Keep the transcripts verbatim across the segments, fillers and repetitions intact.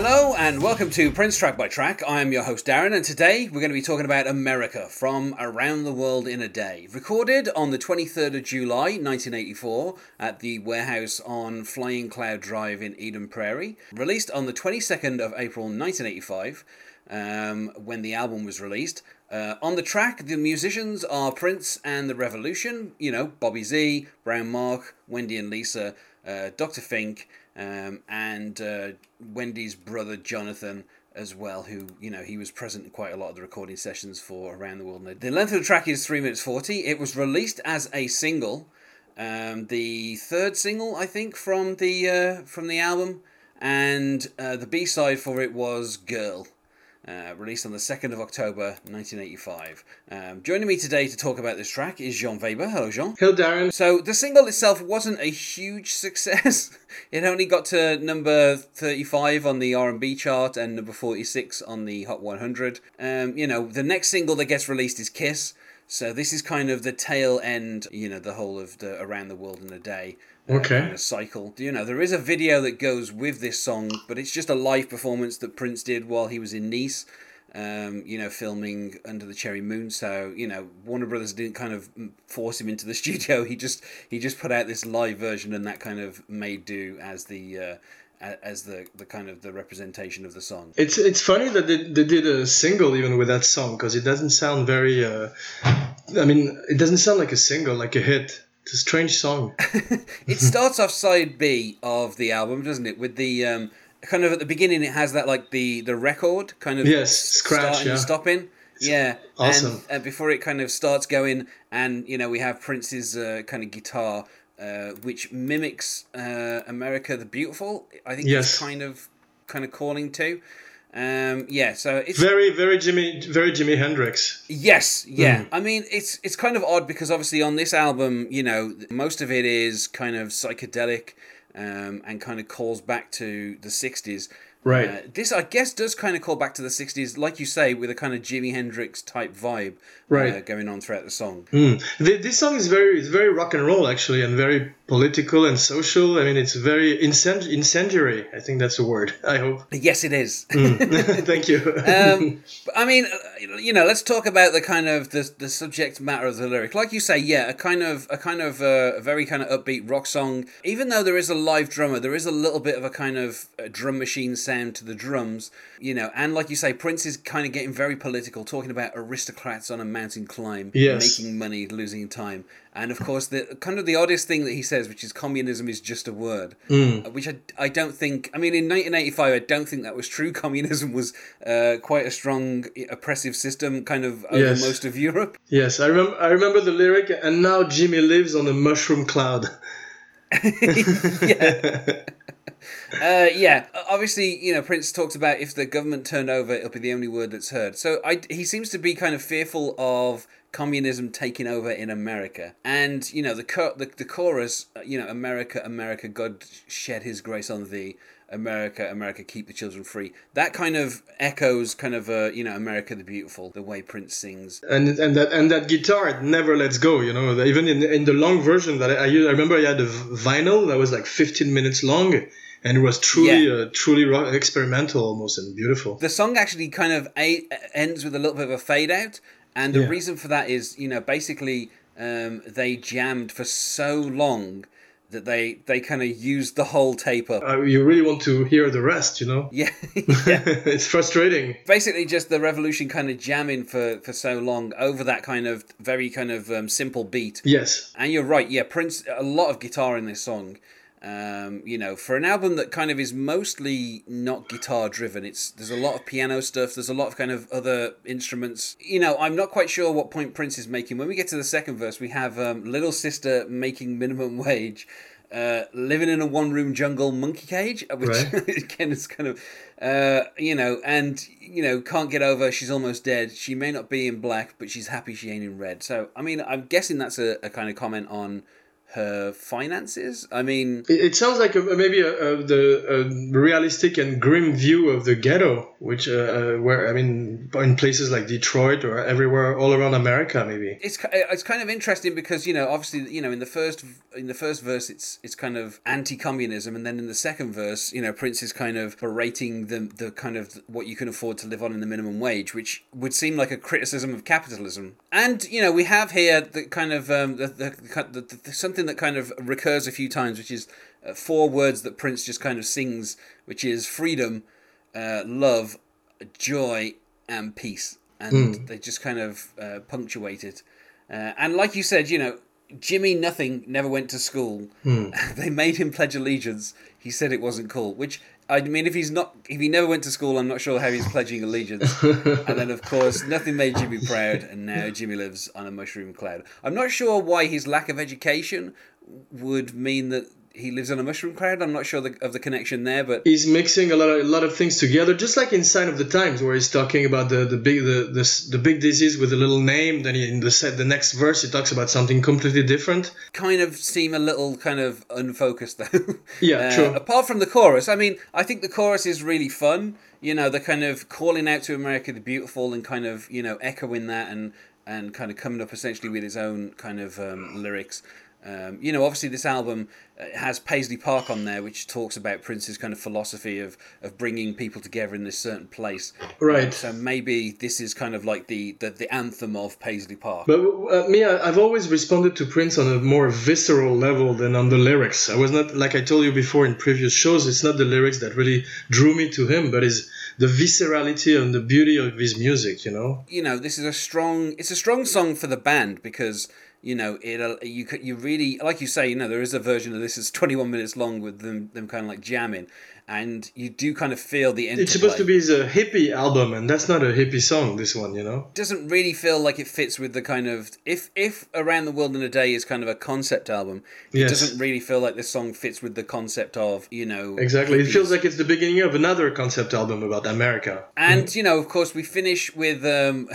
Hello and welcome to Prince Track by Track. I am your host Darren, and today we're going to be talking about America from Around the World in a Day. Recorded on the twenty-third of July nineteen eighty-four at the warehouse on Flying Cloud Drive in Eden Prairie. Released on the twenty-second of April nineteen eighty-five um, when the album was released. Uh, on the track, the musicians are Prince and the Revolution. You know, Bobby Z, Brown Mark, Wendy and Lisa, uh, Doctor Fink, Um, and uh, Wendy's brother Jonathan as well, who, you know, he was present in quite a lot of the recording sessions for Around the World in a Day. The length of the track is three minutes forty. It was released as a single, um, the third single, I think, from the uh, from the album, and uh, the B-side for it was Girl, uh, released on the second of October nineteen eighty-five. Um, joining me today to talk about this track is Jean Weber. Hello, Jean. Hello, Darren. So the single itself wasn't a huge success. It only got to number thirty-five on the R and B chart and number forty-six on the Hot one hundred. Um, you know, the next single that gets released is Kiss. So this is kind of the tail end, you know, the whole of the Around the World in a Day uh, okay. kind of cycle. You know, there is a video that goes with this song, but it's just a live performance that Prince did while he was in Nice, um, you know, filming Under the Cherry Moon. So, you know, Warner Brothers didn't kind of force him into the studio. He just he just put out this live version, and that kind of made do as the... Uh, as the, the kind of the representation of the song. It's it's funny that they, they did a single even with that song, because it doesn't sound very... Uh, I mean, it doesn't sound like a single, like a hit. It's a strange song. It starts off side B of the album, doesn't it? With the... Um, kind of at the beginning, it has that, like, the, the record kind of... Yes, scratch, starting yeah. and stopping. It's yeah. Awesome. And, and before it kind of starts going, and, you know, we have Prince's uh, kind of guitar... Uh, which mimics uh, America the Beautiful. I think yes. it's kind of kind of calling to. Um, yeah, so it's very very Jimi very Jimi Hendrix. Yes, yeah. Mm. I mean, it's it's kind of odd because obviously on this album, you know, most of it is kind of psychedelic um, and kind of calls back to the sixties. Right. Uh, this, I guess, does kind of call back to the sixties, like you say, with a kind of Jimi Hendrix type vibe right. uh, going on throughout the song. Mm. The, this song is very, it's very rock and roll, actually, and very political and social. I mean, it's very incend- incendiary. I think that's a word, I hope. Yes, it is. Mm. Thank you. um, I mean, you know, let's talk about the kind of the, the subject matter of the lyric. Like you say, yeah, a kind of a kind of uh, a very kind of upbeat rock song. Even though there is a live drummer, there is a little bit of a kind of a drum machine sound sound to the drums, you know, and like you say, Prince is kind of getting very political, talking about aristocrats on a mountain climb, yes. making money, losing time. And of course, the kind of the oddest thing that he says, which is communism is just a word, mm. which I, I don't think, I mean, in nineteen eighty-five, I don't think that was true. Communism was uh, quite a strong, oppressive system kind of over yes. most of Europe. Yes, I, rem- I remember the lyric, and now Jimmy lives on a mushroom cloud. yeah. Uh, yeah, obviously, you know, Prince talks about if the government turned over, it'll be the only word that's heard. So I, he seems to be kind of fearful of communism taking over in America. And, you know, the, co- the, the chorus, you know, America, America, God shed his grace on thee. America, America, keep the children free. That kind of echoes kind of, uh, you know, America the Beautiful, the way Prince sings. And and that and that guitar, it never lets go, you know. Even in in the long version that I, I remember I had a vinyl that was like fifteen minutes long. And it was truly, yeah. uh, truly rock, experimental almost and beautiful. The song actually kind of a- ends with a little bit of a fade out. And the yeah. reason for that is, you know, basically um, they jammed for so long that they, they kind of used the whole tape up. Uh, you really want to hear the rest, you know? Yeah. yeah. It's frustrating. Basically just the Revolution kind of jamming for, for so long over that kind of very kind of um, simple beat. Yes. And you're right. Yeah, Prince, a lot of guitar in this song. Um, you know, for an album that kind of is mostly not guitar driven, it's there's a lot of piano stuff, there's a lot of kind of other instruments. You know, I'm not quite sure what point Prince is making. When we get to the second verse, we have um, Little Sister making minimum wage, uh, living in a one-room jungle monkey cage, which right. again is kind of, uh, you know, and, you know, can't get over, she's almost dead. She may not be in black, but she's happy she ain't in red. So, I mean, I'm guessing that's a, a kind of comment on her finances. I mean, it, it sounds like a, maybe a, a, the a realistic and grim view of the ghetto, which uh, uh, where I mean, in places like Detroit or everywhere all around America, maybe. It's it's kind of interesting because, you know, obviously, you know, in the first in the first verse, it's it's kind of anti-communism, and then in the second verse, you know, Prince is kind of berating the the kind of what you can afford to live on in the minimum wage, which would seem like a criticism of capitalism. And you know, we have here the kind of um, the, the, the, the, the something that kind of recurs a few times, which is uh, four words that Prince just kind of sings, which is freedom, uh, love, joy, and peace. And mm. they just kind of uh, punctuate it. Uh, and like you said, you know, Jimmy Nothing never went to school. Mm. They made him pledge allegiance. He said it wasn't cool, which, I mean, if he's not, if he never went to school, I'm not sure how he's pledging allegiance. And then, of course, Nothing made Jimmy proud, and now Jimmy lives on a mushroom cloud. I'm not sure why his lack of education would mean that he lives on a mushroom cloud. I'm not sure the, of the connection there, but he's mixing a lot of a lot of things together, just like in Sign of the Times, where he's talking about the the big the the, the big disease with a little name. Then he, in the set, the next verse, he talks about something completely different. Kind of seem a little kind of unfocused though. Yeah, uh, true. Apart from the chorus, I mean, I think the chorus is really fun. You know, the kind of calling out to America the Beautiful, and kind of, you know, echoing that, and and kind of coming up essentially with his own kind of um, lyrics. Um, you know, obviously this album has Paisley Park on there, which talks about Prince's kind of philosophy of, of bringing people together in this certain place. Right. Um, so maybe this is kind of like the, the, the anthem of Paisley Park. But uh, me, I've always responded to Prince on a more visceral level than on the lyrics. I was not, like I told you before in previous shows, it's not the lyrics that really drew me to him, but it's the viscerality and the beauty of his music, you know? You know, this is a strong, it's a strong song for the band because... You know, it you could you really, like you say, you know, there is a version of this that's twenty-one minutes long with them them kind of like jamming, and you do kind of feel the interplay. It's supposed to be his uh, hippie album, and that's not a hippie song, this one, you know? Doesn't really feel like it fits with the kind of, if if Around the World in a Day is kind of a concept album, it yes. doesn't really feel like this song fits with the concept of, you know... Exactly, hippies. It feels like it's the beginning of another concept album about America. And, mm. you know, of course, we finish with um,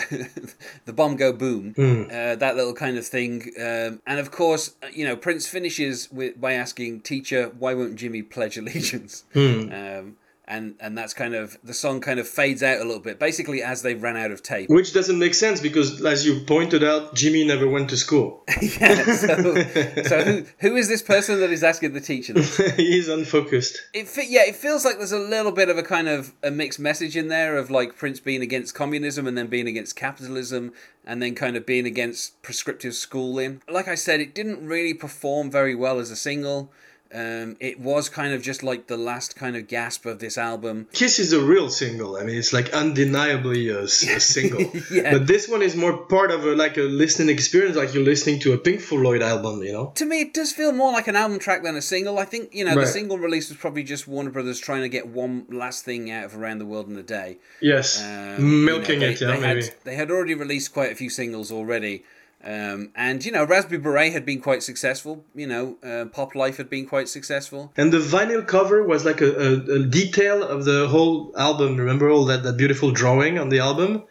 the Bomb Go Boom, mm. uh, that little kind of thing. Um, and of course, you know, Prince finishes with, by asking, "Teacher, why won't Jimmy pledge allegiance?" Hmm. Um, and and that's kind of the song kind of fades out a little bit, basically as they ran out of tape. Which doesn't make sense because, as you pointed out, Jimmy never went to school. yeah. So, so who who is this person that is asking the teacher this? He's unfocused. It fe- yeah, it feels like there's a little bit of a kind of a mixed message in there of like Prince being against communism and then being against capitalism. And then kind of being against prescriptive schooling. Like I said, it didn't really perform very well as a single. Um, it was kind of just like the last kind of gasp of this album. Kiss is a real single. I mean, it's like undeniably a, a single. yeah. But this one is more part of a, like a listening experience, like you're listening to a Pink Floyd album, you know? To me, it does feel more like an album track than a single. I think, you know, right. the single release was probably just Warner Brothers trying to get one last thing out of Around the World in a Day. Yes, um, milking you know, they, it, yeah, they maybe. Had, they had already released quite a few singles already. Um, and, you know, Raspberry Beret had been quite successful. You know, uh, Pop Life had been quite successful. And the vinyl cover was like a, a, a detail of the whole album. Remember all that, that beautiful drawing on the album?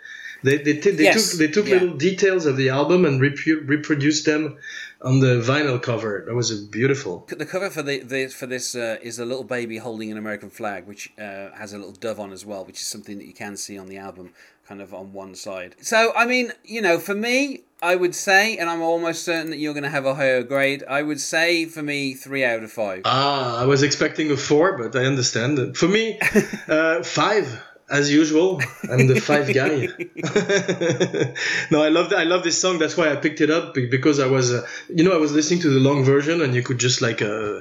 They they, t- they yes. took they took yeah. little details of the album and repu- reproduced them on the vinyl cover. That was beautiful. The cover for the, the for this uh, is a little baby holding an American flag, which uh, has a little dove on as well, which is something that you can see on the album, kind of on one side. So I mean, you know, for me, I would say, and I'm almost certain that you're going to have a higher grade. I would say for me, three out of five. Ah, I was expecting a four, but I understand that. For me, uh, five. As usual, I'm the five guy. no, I love that. I love this song. That's why I picked it up, because I was, uh, you know, I was listening to the long version, and you could just like uh,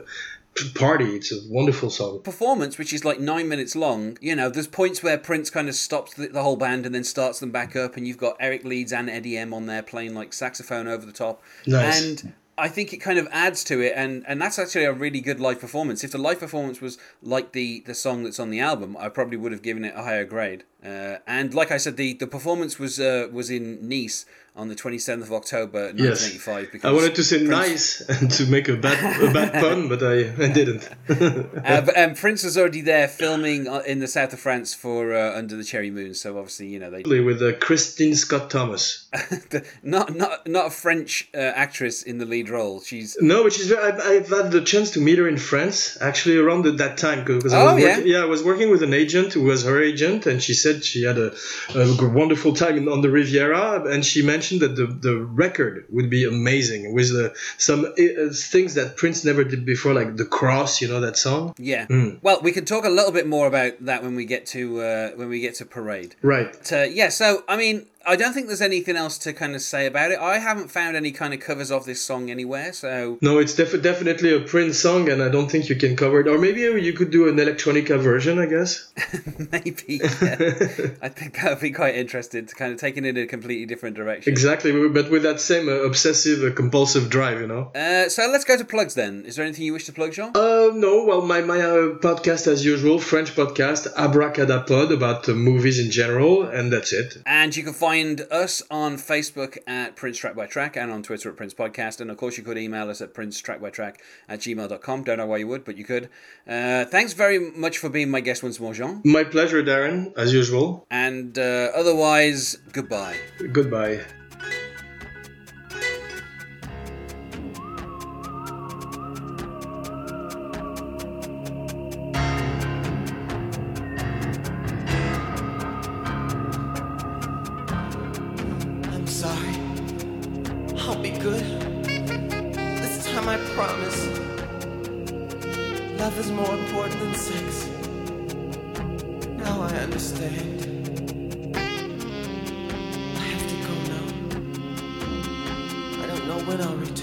party. It's a wonderful song. Performance, which is like nine minutes long. You know, there's points where Prince kind of stops the, the whole band and then starts them back up, and you've got Eric Leeds and Eddie M on there playing like saxophone over the top. Nice. And I think it kind of adds to it, and, and that's actually a really good live performance. If the live performance was like the, the song that's on the album, I probably would have given it a higher grade. Uh, and like I said, the, the performance was uh, was in Nice, on the twenty-seventh of October nineteen eighty-five. Yes. Because I wanted to say Prince... nice and to make a bad a bad pun, but I, I didn't. uh, but um, Prince was already there filming in the south of France for uh, Under the Cherry Moon, so obviously, you know, they... With uh, Christine Scott Thomas. not, not, not a French uh, actress in the lead role. She's... No, but she's, I've, I've had the chance to meet her in France, actually around the, that time. Cause I oh, was yeah? Working, yeah, I was working with an agent who was her agent, and she said she had a, a wonderful time on the Riviera, and she mentioned that the, the record would be amazing with uh, some uh, things that Prince never did before, like The Cross, you know, that song. Yeah. Mm. Well, we can talk a little bit more about that when we get to uh, when we get to Parade. Right. But, uh, yeah. So I mean, I don't think there's anything else to kind of say about it. I haven't found any kind of covers of this song anywhere, so... No, it's def- definitely a Prince song, and I don't think you can cover it. Or maybe you could do an electronica version, I guess. Maybe, yeah. I think I'd be quite interested to kind of taking it in a completely different direction. Exactly, but with that same uh, obsessive, uh, compulsive drive, you know? Uh, so let's go to plugs, then. Is there anything you wish to plug, Jean? Uh, no, well, my, my uh, podcast, as usual, French podcast, Abracadapod, about uh, movies in general, and that's it. And you can find... Find us on Facebook at Prince Track by Track and on Twitter at Prince Podcast. And of course, you could email us at prince track by track at gmail dot com. Don't know why you would, but you could. Uh, thanks very much for being my guest once more, Jean. My pleasure, Darren, as usual. And uh, otherwise, goodbye. Goodbye. When I return.